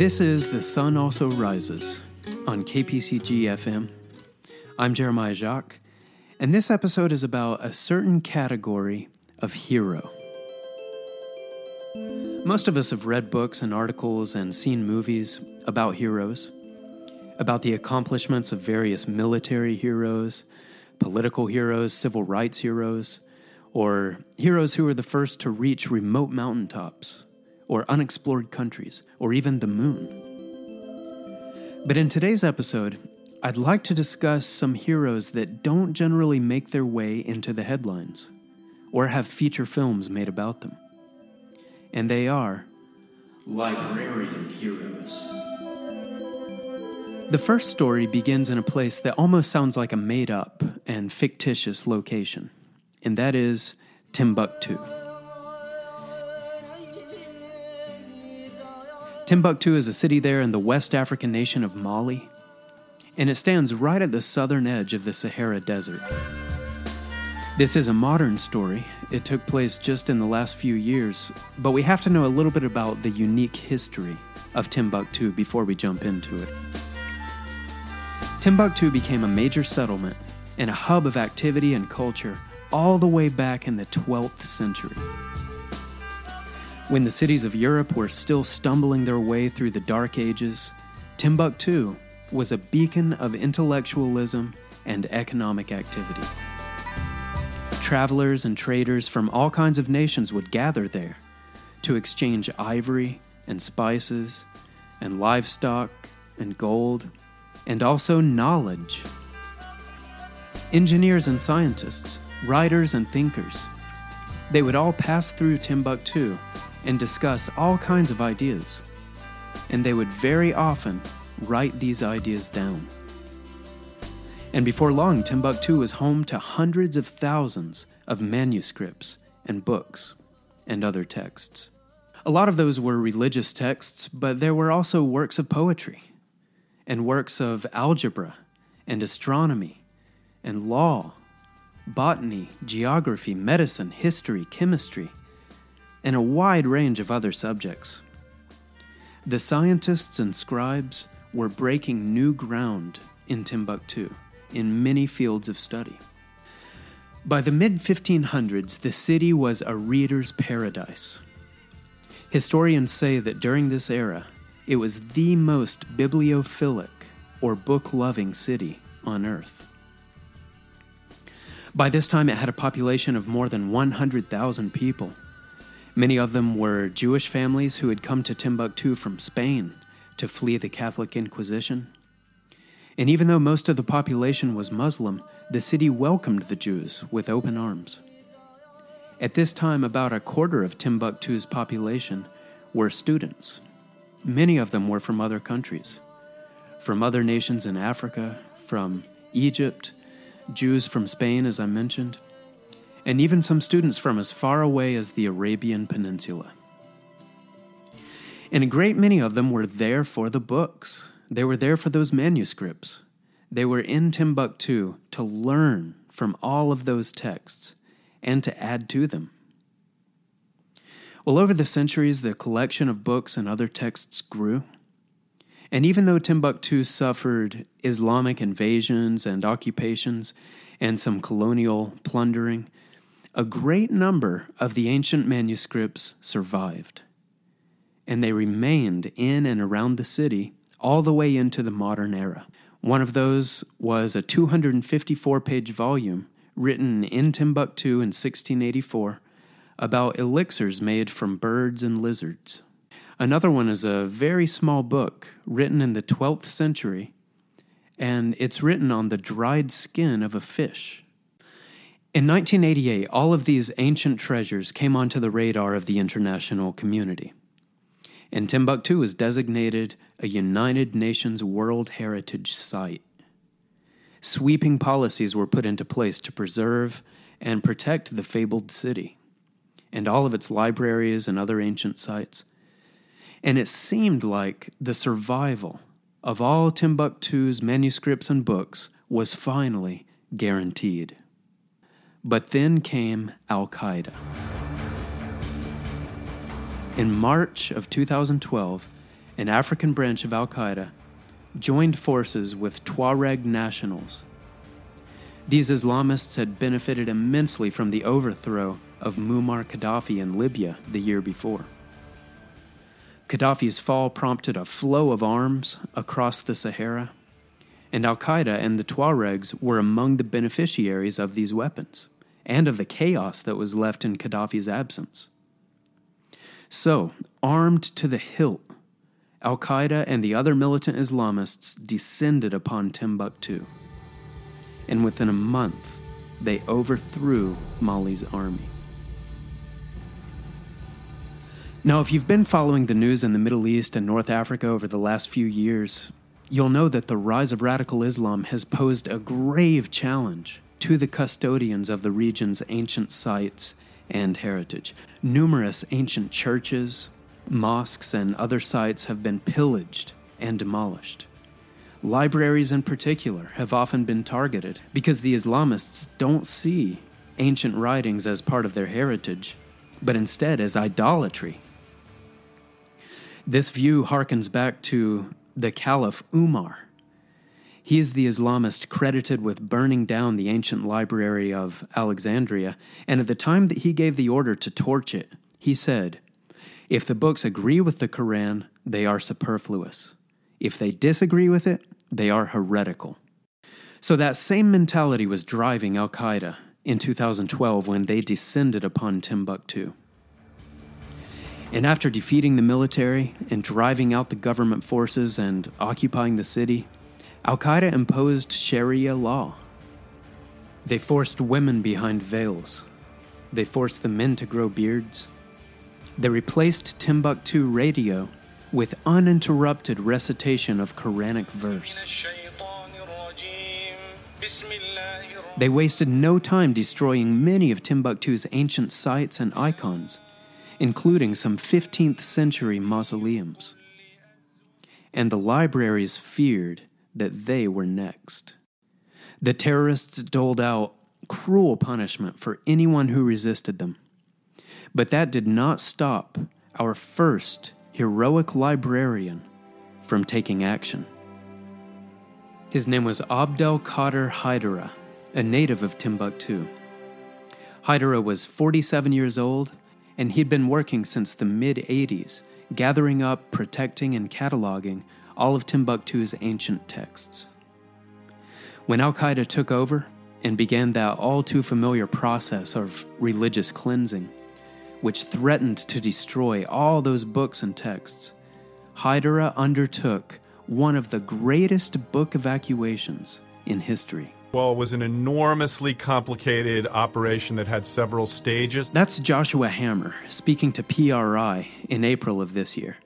This is The Sun Also Rises on KPCG-FM. I'm Jeremiah Jacques, and this episode is about a certain category of hero. Most of us have read books and articles and seen movies about heroes, about the accomplishments of various military heroes, political heroes, civil rights heroes, or heroes who were the first to reach remote mountaintops, or unexplored countries, or even the moon. But in today's episode, I'd like to discuss some heroes that don't generally make their way into the headlines, or have feature films made about them. And they are librarian heroes. The first story begins in a place that almost sounds like a made-up and fictitious location, and that is Timbuktu. Timbuktu is a city there in the West African nation of Mali, and it stands right at the southern edge of the Sahara Desert. This is a modern story. It took place just in the last few years, but we have to know a little bit about the unique history of Timbuktu before we jump into it. Timbuktu became a major settlement and a hub of activity and culture all the way back in the 12th century, when the cities of Europe were still stumbling their way through the Dark Ages. Timbuktu was a beacon of intellectualism and economic activity. Travelers and traders from all kinds of nations would gather there to exchange ivory and spices and livestock and gold, and also knowledge. Engineers and scientists, writers and thinkers, they would all pass through Timbuktu and discuss all kinds of ideas, and they would very often write these ideas down. And before long, Timbuktu was home to hundreds of thousands of manuscripts and books and other texts. A lot of those were religious texts, but there were also works of poetry and works of algebra and astronomy and law, botany, geography, medicine, history, chemistry, and a wide range of other subjects. The scientists and scribes were breaking new ground in Timbuktu in many fields of study. By the mid-1500s, the city was a reader's paradise. Historians say that during this era, it was the most bibliophilic, or book-loving city on earth. By this time, it had a population of more than 100,000 people. Many of them were Jewish families who had come to Timbuktu from Spain to flee the Catholic Inquisition. And even though most of the population was Muslim, the city welcomed the Jews with open arms. At this time, about a quarter of Timbuktu's population were students. Many of them were from other countries, from other nations in Africa, from Egypt, Jews from Spain, as I mentioned, and even some students from as far away as the Arabian Peninsula. And a great many of them were there for the books. They were there for those manuscripts. They were in Timbuktu to learn from all of those texts and to add to them. Well, over the centuries, the collection of books and other texts grew. And even though Timbuktu suffered Islamic invasions and occupations and some colonial plundering, a great number of the ancient manuscripts survived, and they remained in and around the city all the way into the modern era. One of those was a 254-page volume written in Timbuktu in 1684 about elixirs made from birds and lizards. Another one is a very small book written in the 12th century, and it's written on the dried skin of a fish. In 1988, all of these ancient treasures came onto the radar of the international community, and Timbuktu was designated a United Nations World Heritage Site. Sweeping policies were put into place to preserve and protect the fabled city and all of its libraries and other ancient sites. And it seemed like the survival of all Timbuktu's manuscripts and books was finally guaranteed. But then came Al-Qaeda. In March of 2012, an African branch of Al-Qaeda, joined forces with Tuareg nationals. These Islamists had benefited immensely from the overthrow of Muammar Gaddafi in Libya the year before. Gaddafi's fall prompted a flow of arms across the Sahara, and Al-Qaeda and the Tuaregs were among the beneficiaries of these weapons and of the chaos that was left in Gaddafi's absence. So, armed to the hilt, Al-Qaeda and the other militant Islamists descended upon Timbuktu, and within a month, they overthrew Mali's army. Now, if you've been following the news in the Middle East and North Africa over the last few years, you'll know that the rise of radical Islam has posed a grave challenge to the custodians of the region's ancient sites and heritage. Numerous ancient churches, mosques, and other sites have been pillaged and demolished. Libraries in particular have often been targeted because the Islamists don't see ancient writings as part of their heritage, but instead as idolatry. This view harkens back to the Caliph Umar. He is the Islamist credited with burning down the ancient library of Alexandria, and at the time that he gave the order to torch it, he said, "If the books agree with the Quran, they are superfluous. If they disagree with it, they are heretical." So that same mentality was driving Al-Qaeda in 2012 when they descended upon Timbuktu. And after defeating the military and driving out the government forces and occupying the city, Al-Qaeda imposed Sharia law. They forced women behind veils. They forced the men to grow beards. They replaced Timbuktu radio with uninterrupted recitation of Quranic verse. They wasted no time destroying many of Timbuktu's ancient sites and icons, including some 15th century mausoleums. And the libraries feared that they were next. The terrorists doled out cruel punishment for anyone who resisted them. But that did not stop our first heroic librarian from taking action. His name was Abdelkader Haidara, a native of Timbuktu. Haidara was 47 years old, and he'd been working since the mid-80s, gathering up, protecting, and cataloging all of Timbuktu's ancient texts. When Al-Qaeda took over and began that all-too-familiar process of religious cleansing, which threatened to destroy all those books and texts, Haidara undertook one of the greatest book evacuations in history. Well, it was an enormously complicated operation that had several stages. That's Joshua Hammer speaking to PRI in April of this year.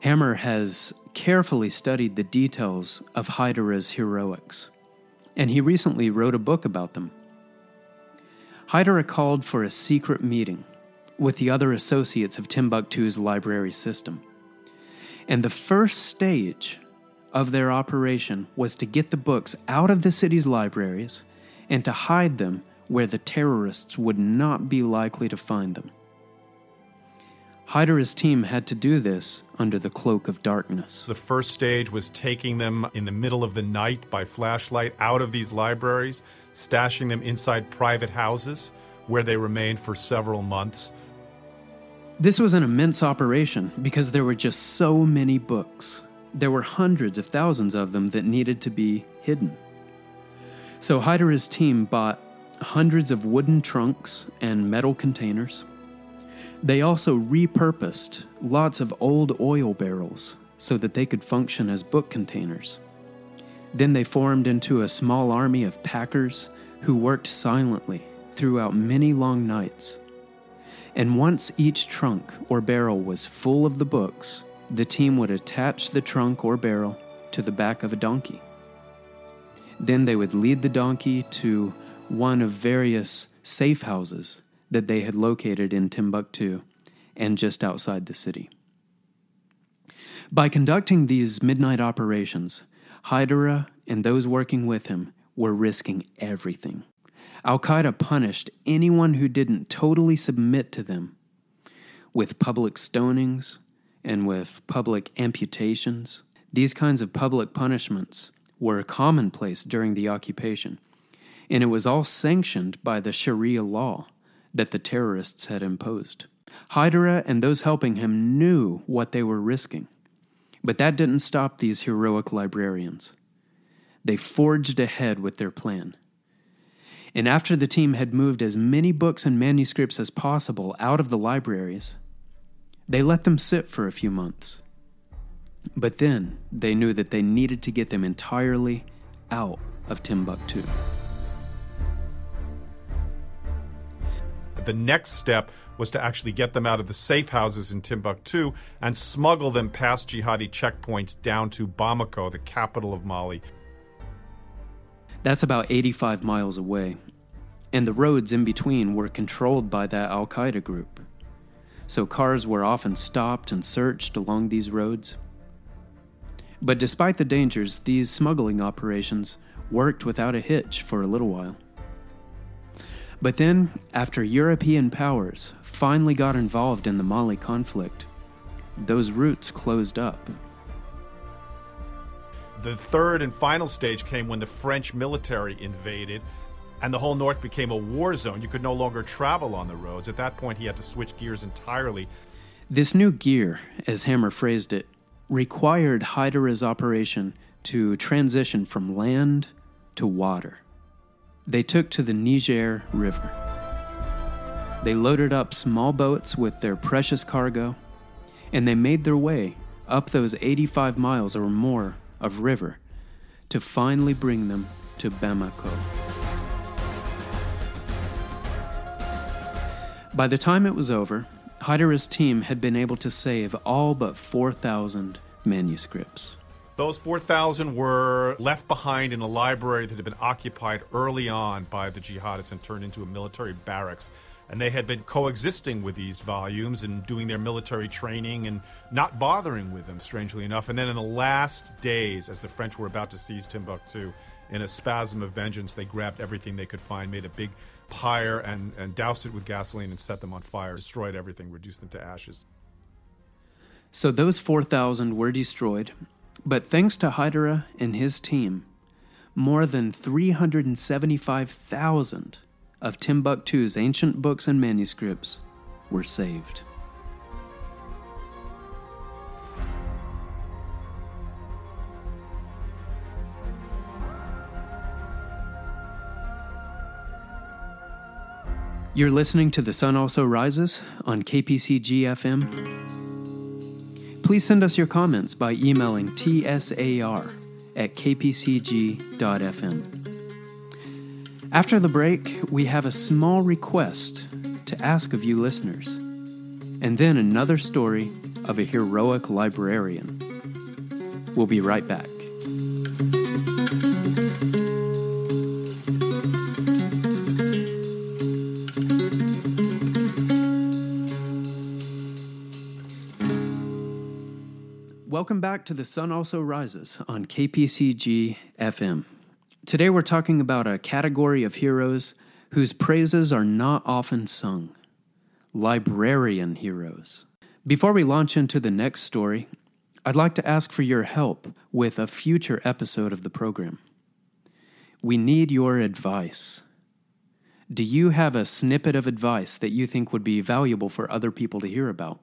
Hammer has carefully studied the details of Haidara's heroics, and he recently wrote a book about them. Haidara called for a secret meeting with the other associates of Timbuktu's library system. And the first stage of their operation was to get the books out of the city's libraries and to hide them where the terrorists would not be likely to find them. Haidara's team had to do this under the cloak of darkness. The first stage was taking them in the middle of the night by flashlight out of these libraries, stashing them inside private houses where they remained for several months. This was an immense operation because there were just so many books. There were hundreds of thousands of them that needed to be hidden. So Haidara's team bought hundreds of wooden trunks and metal containers. They also repurposed lots of old oil barrels so that they could function as book containers. Then they formed into a small army of packers who worked silently throughout many long nights. And once each trunk or barrel was full of the books, the team would attach the trunk or barrel to the back of a donkey. Then they would lead the donkey to one of various safe houses that they had located in Timbuktu and just outside the city. By conducting these midnight operations, Haidara and those working with him were risking everything. Al-Qaeda punished anyone who didn't totally submit to them with public stonings and with public amputations. These kinds of public punishments were commonplace during the occupation, and it was all sanctioned by the Sharia law that the terrorists had imposed. Haidara and those helping him knew what they were risking, but that didn't stop these heroic librarians. They forged ahead with their plan. And after the team had moved as many books and manuscripts as possible out of the libraries, they let them sit for a few months. But then they knew that they needed to get them entirely out of Timbuktu. The next step was to actually get them out of the safe houses in Timbuktu and smuggle them past jihadi checkpoints down to Bamako, the capital of Mali. That's about 85 miles away, and the roads in between were controlled by that Al-Qaeda group. So cars were often stopped and searched along these roads. But despite the dangers, these smuggling operations worked without a hitch for a little while. But then, after European powers finally got involved in the Mali conflict, those routes closed up. The third and final stage came when the French military invaded, and the whole north became a war zone. You could no longer travel on the roads. At that point, he had to switch gears entirely. This new gear, as Hammer phrased it, required Haidara's operation to transition from land to water. They took to the Niger River. They loaded up small boats with their precious cargo, and they made their way up those 85 miles or more of river to finally bring them to Bamako. By the time it was over, Haidara's team had been able to save all but 4,000 manuscripts. Those 4,000 were left behind in a library that had been occupied early on by the jihadists and turned into a military barracks. And they had been coexisting with these volumes and doing their military training and not bothering with them, strangely enough. And then in the last days, as the French were about to seize Timbuktu, in a spasm of vengeance, they grabbed everything they could find, made a big pyre and doused it with gasoline and set them on fire, destroyed everything, reduced them to ashes. So those 4,000 were destroyed. But thanks to Haidara and his team, more than 375,000 of Timbuktu's ancient books and manuscripts were saved. You're listening to The Sun Also Rises on KPCG-FM. Please send us your comments by emailing tsar@kpcg.fm. After the break, we have a small request to ask of you listeners, and then another story of a heroic librarian. We'll be right back. Welcome back to The Sun Also Rises on KPCG-FM. Today we're talking about a category of heroes whose praises are not often sung, librarian heroes. Before we launch into the next story, I'd like to ask for your help with a future episode of the program. We need your advice. Do you have a snippet of advice that you think would be valuable for other people to hear about?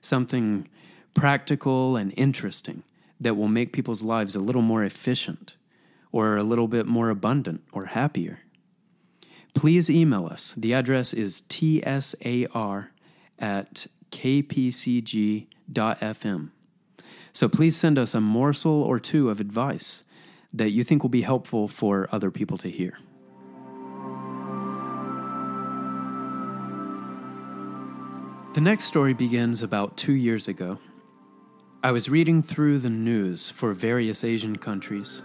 Something practical and interesting that will make people's lives a little more efficient or a little bit more abundant or happier. Please email us. The address is tsar@kpcg.fm. So please send us a morsel or two of advice that you think will be helpful for other people to hear. The next story begins about 2 years ago. I was reading through the news for various Asian countries.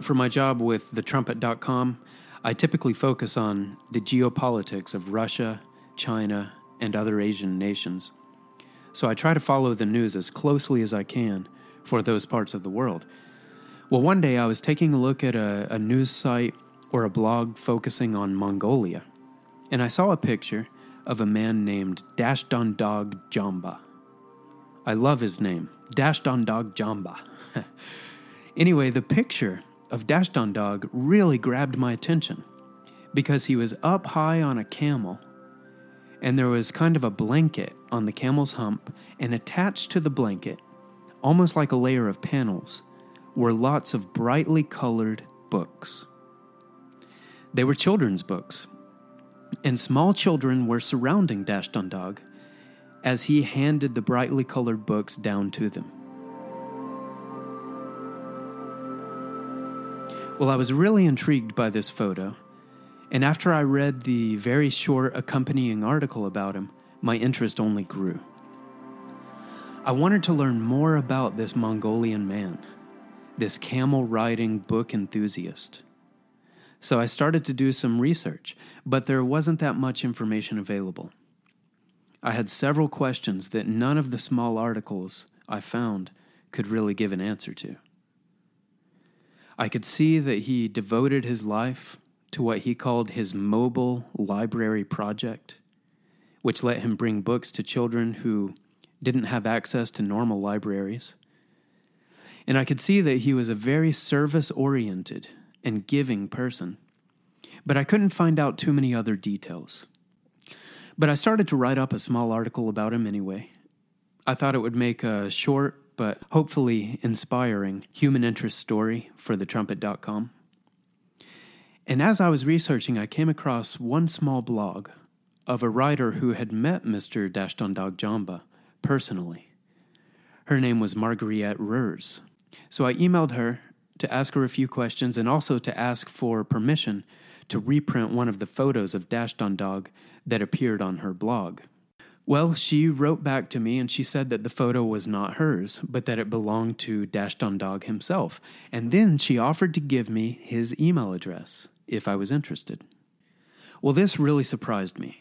For my job with thetrumpet.com, I typically focus on the geopolitics of Russia, China, and other Asian nations. So I try to follow the news as closely as I can for those parts of the world. Well, one day I was taking a look at a news site or a blog focusing on Mongolia, and I saw a picture of a man named Dashdondog Jamba. I love his name, Dashdondog Jamba. Anyway, the picture of Dashdondog really grabbed my attention because he was up high on a camel and there was kind of a blanket on the camel's hump, and attached to the blanket, almost like a layer of panels, were lots of brightly colored books. They were children's books, and small children were surrounding Dashdondog as he handed the brightly colored books down to them. Well, I was really intrigued by this photo, and after I read the very short accompanying article about him, my interest only grew. I wanted to learn more about this Mongolian man, this camel-riding book enthusiast. So I started to do some research, but there wasn't that much information available. I had several questions that none of the small articles I found could really give an answer to. I could see that he devoted his life to what he called his mobile library project, which let him bring books to children who didn't have access to normal libraries. And I could see that he was a very service-oriented and giving person, but I couldn't find out too many other details. But I started to write up a small article about him anyway. I thought it would make a short but hopefully inspiring human interest story for thetrumpet.com. And as I was researching, I came across one small blog of a writer who had met Mr. Dashdondog Jamba personally. Her name was Marguerite Rurs. So I emailed her to ask her a few questions and also to ask for permission to reprint one of the photos of Dashdondog that appeared on her blog. Well, she wrote back to me and she said that the photo was not hers, but that it belonged to Dashdondog himself. And then she offered to give me his email address if I was interested. Well, this really surprised me.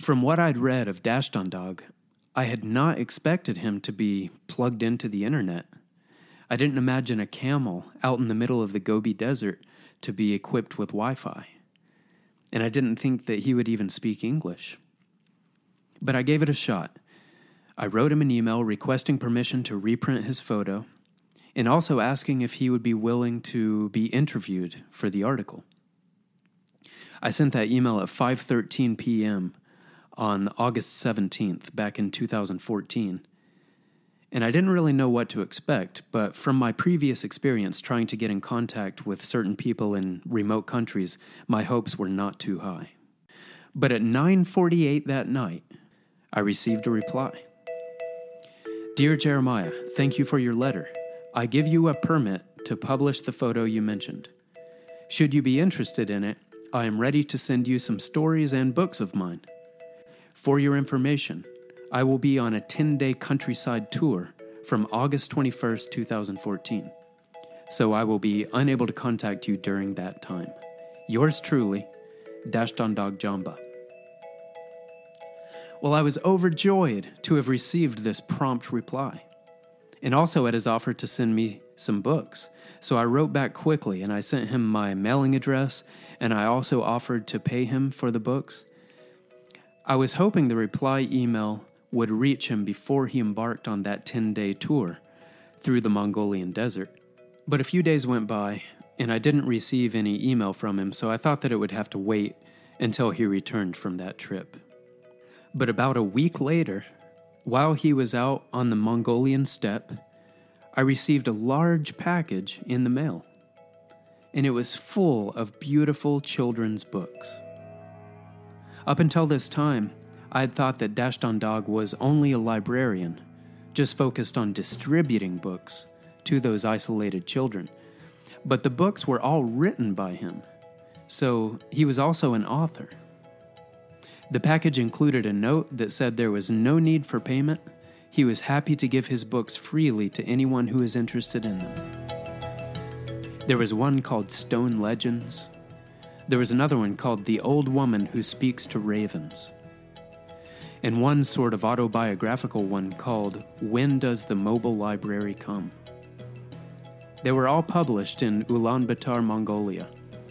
From what I'd read of Dashdondog, I had not expected him to be plugged into the internet. I didn't imagine a camel out in the middle of the Gobi Desert to be equipped with Wi-Fi. And I didn't think that he would even speak English. But I gave it a shot. I wrote him an email requesting permission to reprint his photo and also asking if he would be willing to be interviewed for the article. I sent that email at 5:13 p.m. on August 17th, back in 2014. And I didn't really know what to expect, but from my previous experience trying to get in contact with certain people in remote countries, my hopes were not too high. But at 9:48 that night, I received a reply. Dear Jeremiah, thank you for your letter. I give you a permit to publish the photo you mentioned. Should you be interested in it, I am ready to send you some stories and books of mine. For your information, I will be on a 10-day countryside tour from August 21st, 2014. So I will be unable to contact you during that time. Yours truly, Dashdondog Jamba. Well, I was overjoyed to have received this prompt reply, and also at his offer to send me some books. So I wrote back quickly, and I sent him my mailing address, and I also offered to pay him for the books. I was hoping the reply email would reach him before he embarked on that 10-day tour through the Mongolian desert. But a few days went by, and I didn't receive any email from him, so I thought that it would have to wait until he returned from that trip. But about a week later, while he was out on the Mongolian steppe, I received a large package in the mail, and it was full of beautiful children's books. Up until this time, I had thought that Dashdondog was only a librarian, just focused on distributing books to those isolated children. But the books were all written by him, so he was also an author. The package included a note that said there was no need for payment. He was happy to give his books freely to anyone who is interested in them. There was one called Stone Legends. There was another one called The Old Woman Who Speaks to Ravens, and one sort of autobiographical one called When Does the Mobile Library Come? They were all published in Ulaanbaatar, Mongolia,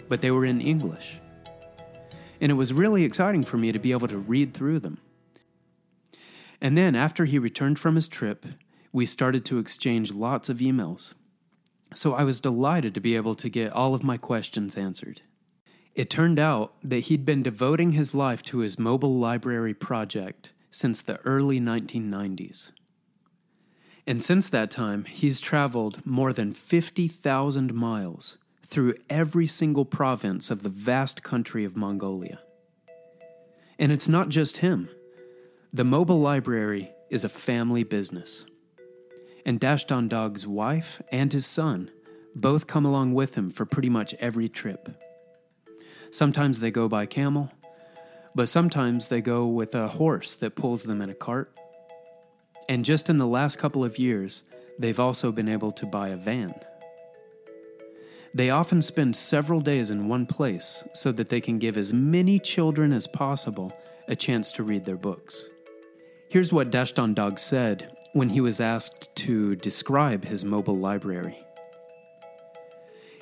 but they were in English. And it was really exciting for me to be able to read through them. And then after he returned from his trip, we started to exchange lots of emails. So I was delighted to be able to get all of my questions answered. It turned out that he'd been devoting his life to his mobile library project since the early 1990s. And since that time, he's traveled more than 50,000 miles through every single province of the vast country of Mongolia. And it's not just him. The mobile library is a family business. And Dashdondog's wife and his son both come along with him for pretty much every trip. Sometimes they go by camel, but sometimes they go with a horse that pulls them in a cart. And just in the last couple of years, they've also been able to buy a van. They often spend several days in one place so that they can give as many children as possible a chance to read their books. Here's what Dashdondog said when he was asked to describe his mobile library.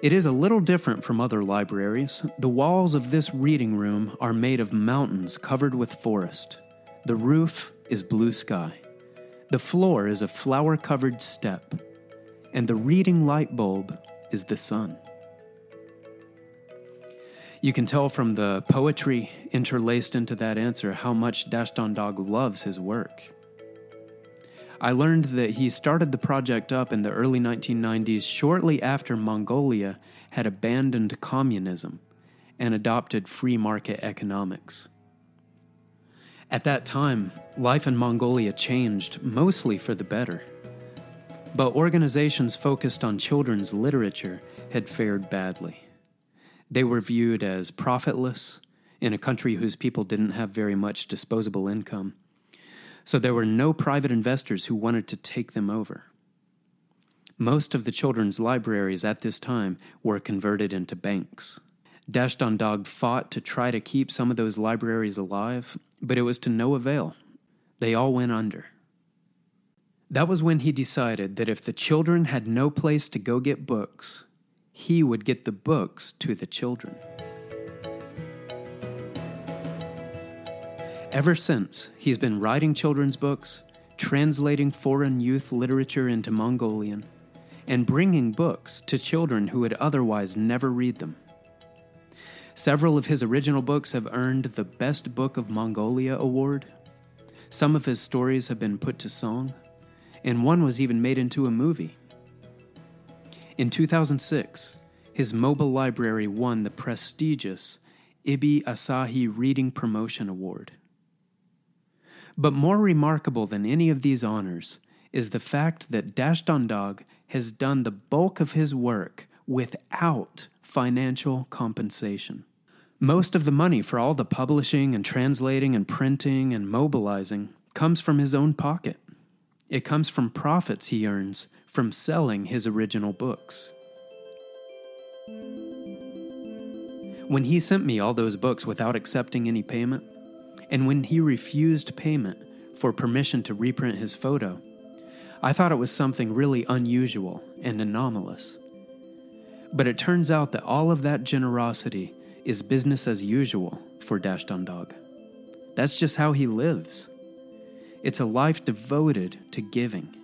It is a little different from other libraries. The walls of this reading room are made of mountains covered with forest. The roof is blue sky. The floor is a flower-covered steppe. And the reading light bulb is the sun. You can tell from the poetry interlaced into that answer how much Dashdondog loves his work. I learned that he started the project up in the early 1990s, shortly after Mongolia had abandoned communism and adopted free market economics. At that time, life in Mongolia changed, mostly for the better. But organizations focused on children's literature had fared badly. They were viewed as profitless in a country whose people didn't have very much disposable income. So there were no private investors who wanted to take them over. Most of the children's libraries at this time were converted into banks. Dashdondog fought to try to keep some of those libraries alive, but it was to no avail. They all went under. That was when he decided that if the children had no place to go get books, he would get the books to the children. Ever since, he's been writing children's books, translating foreign youth literature into Mongolian, and bringing books to children who would otherwise never read them. Several of his original books have earned the Best Book of Mongolia Award. Some of his stories have been put to song, and one was even made into a movie. In 2006, his mobile library won the prestigious Ibi Asahi Reading Promotion Award. But more remarkable than any of these honors is the fact that Dashdondog has done the bulk of his work without financial compensation. Most of the money for all the publishing and translating and printing and mobilizing comes from his own pocket. It comes from profits he earns from selling his original books. When he sent me all those books without accepting any payment, and when he refused payment for permission to reprint his photo, I thought it was something really unusual and anomalous. But it turns out that all of that generosity is business as usual for Dashdondog. That's just how he lives. It's a life devoted to giving.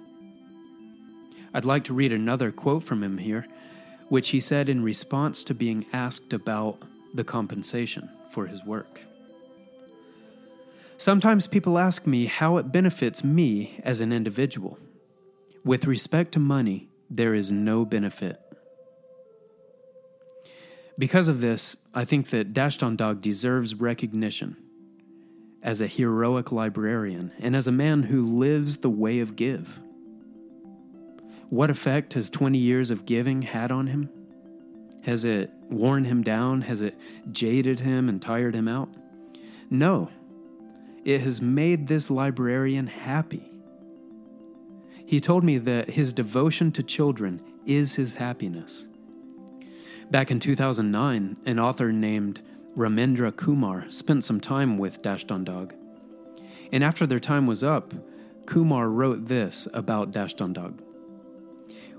I'd like to read another quote from him here, which he said in response to being asked about the compensation for his work. Sometimes people ask me how it benefits me as an individual. With respect to money, there is no benefit. Because of this, I think that Dashdondog deserves recognition as a heroic librarian and as a man who lives the way of give. What effect has 20 years of giving had on him? Has it worn him down? Has it jaded him and tired him out? No. It has made this librarian happy. He told me that his devotion to children is his happiness. Back in 2009, an author named Ramendra Kumar spent some time with Dashdondog. And after their time was up, Kumar wrote this about Dashdondog.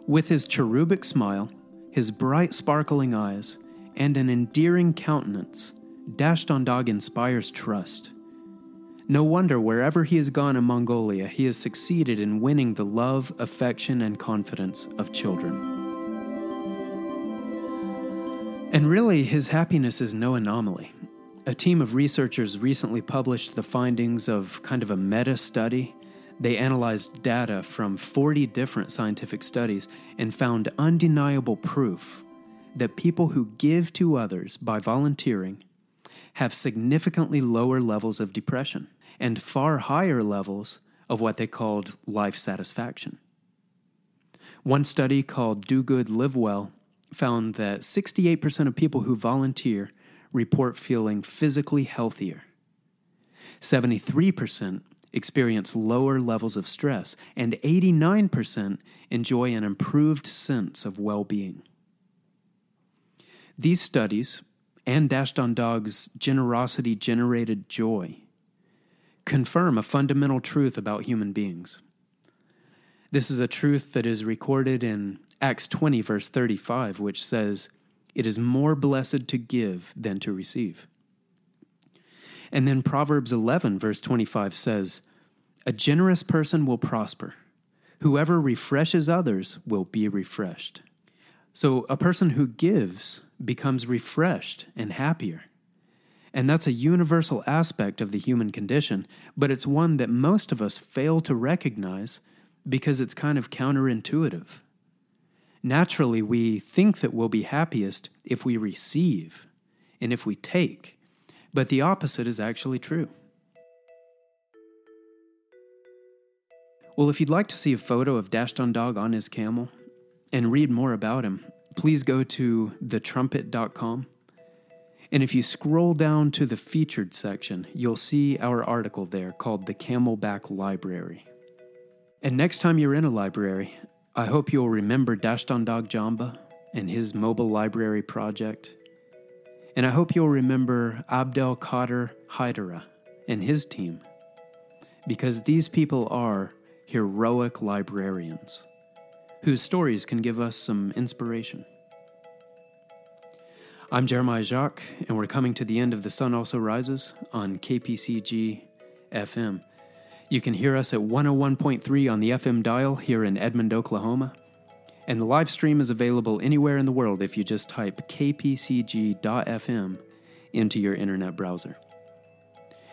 With his cherubic smile, his bright sparkling eyes, and an endearing countenance, Dashdondog inspires trust. No wonder wherever he has gone in Mongolia, he has succeeded in winning the love, affection, and confidence of children. And really, his happiness is no anomaly. A team of researchers recently published the findings of kind of a meta-study. They analyzed data from 40 different scientific studies and found undeniable proof that people who give to others by volunteering have significantly lower levels of depression and far higher levels of what they called life satisfaction. One study called Do Good, Live Well found that 68% of people who volunteer report feeling physically healthier. 73% experience lower levels of stress, and 89% enjoy an improved sense of well-being. These studies, and Dashdondog's generosity-generated joy, confirm a fundamental truth about human beings. This is a truth that is recorded in Acts 20, verse 35, which says, "It is more blessed to give than to receive." And then Proverbs 11, verse 25 says, "A generous person will prosper. Whoever refreshes others will be refreshed." So a person who gives becomes refreshed and happier. And that's a universal aspect of the human condition, but it's one that most of us fail to recognize because it's kind of counterintuitive. Naturally, we think that we'll be happiest if we receive and if we take, but the opposite is actually true. Well, if you'd like to see a photo of Dashdondog on his camel and read more about him, please go to thetrumpet.com. And if you scroll down to the featured section, you'll see our article there called The Camelback Library. And next time you're in a library, I hope you'll remember Dashdondog Jamba and his mobile library project. And I hope you'll remember Abdelkader Haidara and his team, because these people are heroic librarians whose stories can give us some inspiration. I'm Jeremiah Jacques, and we're coming to the end of The Sun Also Rises on KPCG-FM. You can hear us at 101.3 on the FM dial here in Edmond, Oklahoma. And the live stream is available anywhere in the world if you just type kpcg.fm into your internet browser.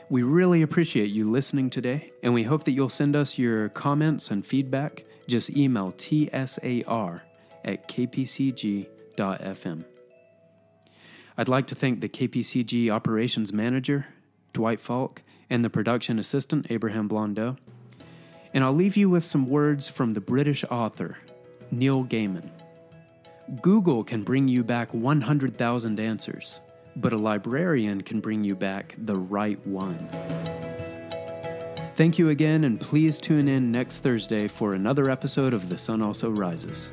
We really appreciate you listening today, and we hope that you'll send us your comments and feedback. Just email tsar@kpcg.fm. I'd like to thank the KPCG Operations Manager, Dwight Falk, and the production assistant, Abraham Blondeau. And I'll leave you with some words from the British author, Neil Gaiman. Google can bring you back 100,000 answers, but a librarian can bring you back the right one. Thank you again, and please tune in next Thursday for another episode of The Sun Also Rises.